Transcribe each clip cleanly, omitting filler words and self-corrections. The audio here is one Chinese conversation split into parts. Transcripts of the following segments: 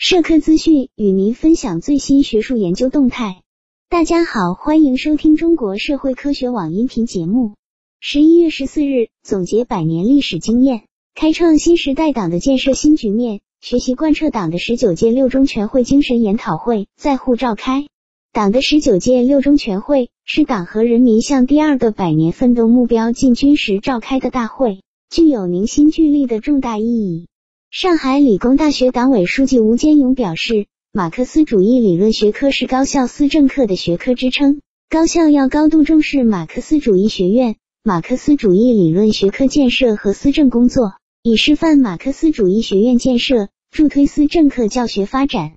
社科资讯与您分享最新学术研究动态。大家好，欢迎收听中国社会科学网音频节目。11月14日，总结百年历史经验，开创新时代党的建设新局面，学习贯彻党的19届六中全会精神研讨会在沪召开。党的19届六中全会是党和人民向第二个百年奋斗目标进军时召开的大会，具有凝心聚力的重大意义。上海理工大学党委书记吴坚勇表示，马克思主义理论学科是高校思政课的学科支撑，高校要高度重视马克思主义学院、马克思主义理论学科建设和思政工作，以示范马克思主义学院建设，助推思政课教学发展。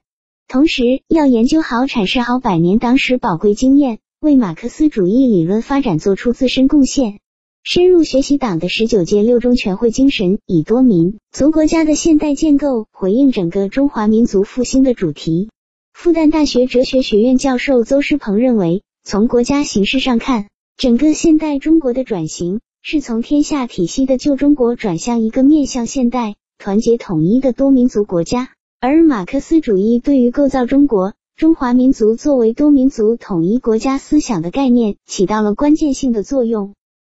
同时，要研究好、阐释好百年党史宝贵经验，为马克思主义理论发展做出自身贡献。深入学习党的19届六中全会精神，以多民族国家的现代建构回应整个中华民族复兴的主题。复旦大学哲学学院教授邹诗鹏认为，从国家形势上看，整个现代中国的转型是从天下体系的旧中国转向一个面向现代、团结统一的多民族国家，而马克思主义对于构造中国、中华民族作为多民族统一国家思想的概念起到了关键性的作用。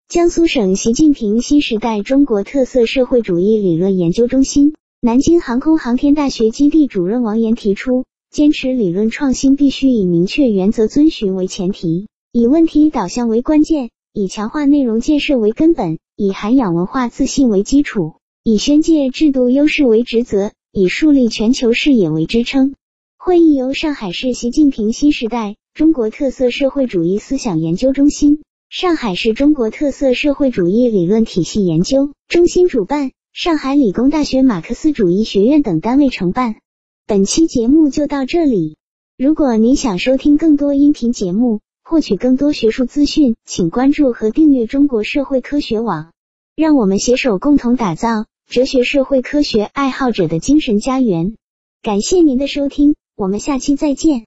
江苏省习近平新时代中国特色社会主义理论研究中心南京航空航天大学基地主任王岩提出，坚持理论创新必须以明确原则遵循为前提，以问题导向为关键，以强化内容建设为根本，以涵养文化自信为基础，以宣介制度优势为职责，以树立全球视野为支撑。会议由上海市习近平新时代中国特色社会主义思想研究中心、上海市中国特色社会主义理论体系研究中心主办，上海理工大学马克思主义学院等单位承办。本期节目就到这里。如果您想收听更多音频节目，获取更多学术资讯，请关注和订阅中国社会科学网。让我们携手共同打造哲学社会科学爱好者的精神家园。感谢您的收听，我们下期再见。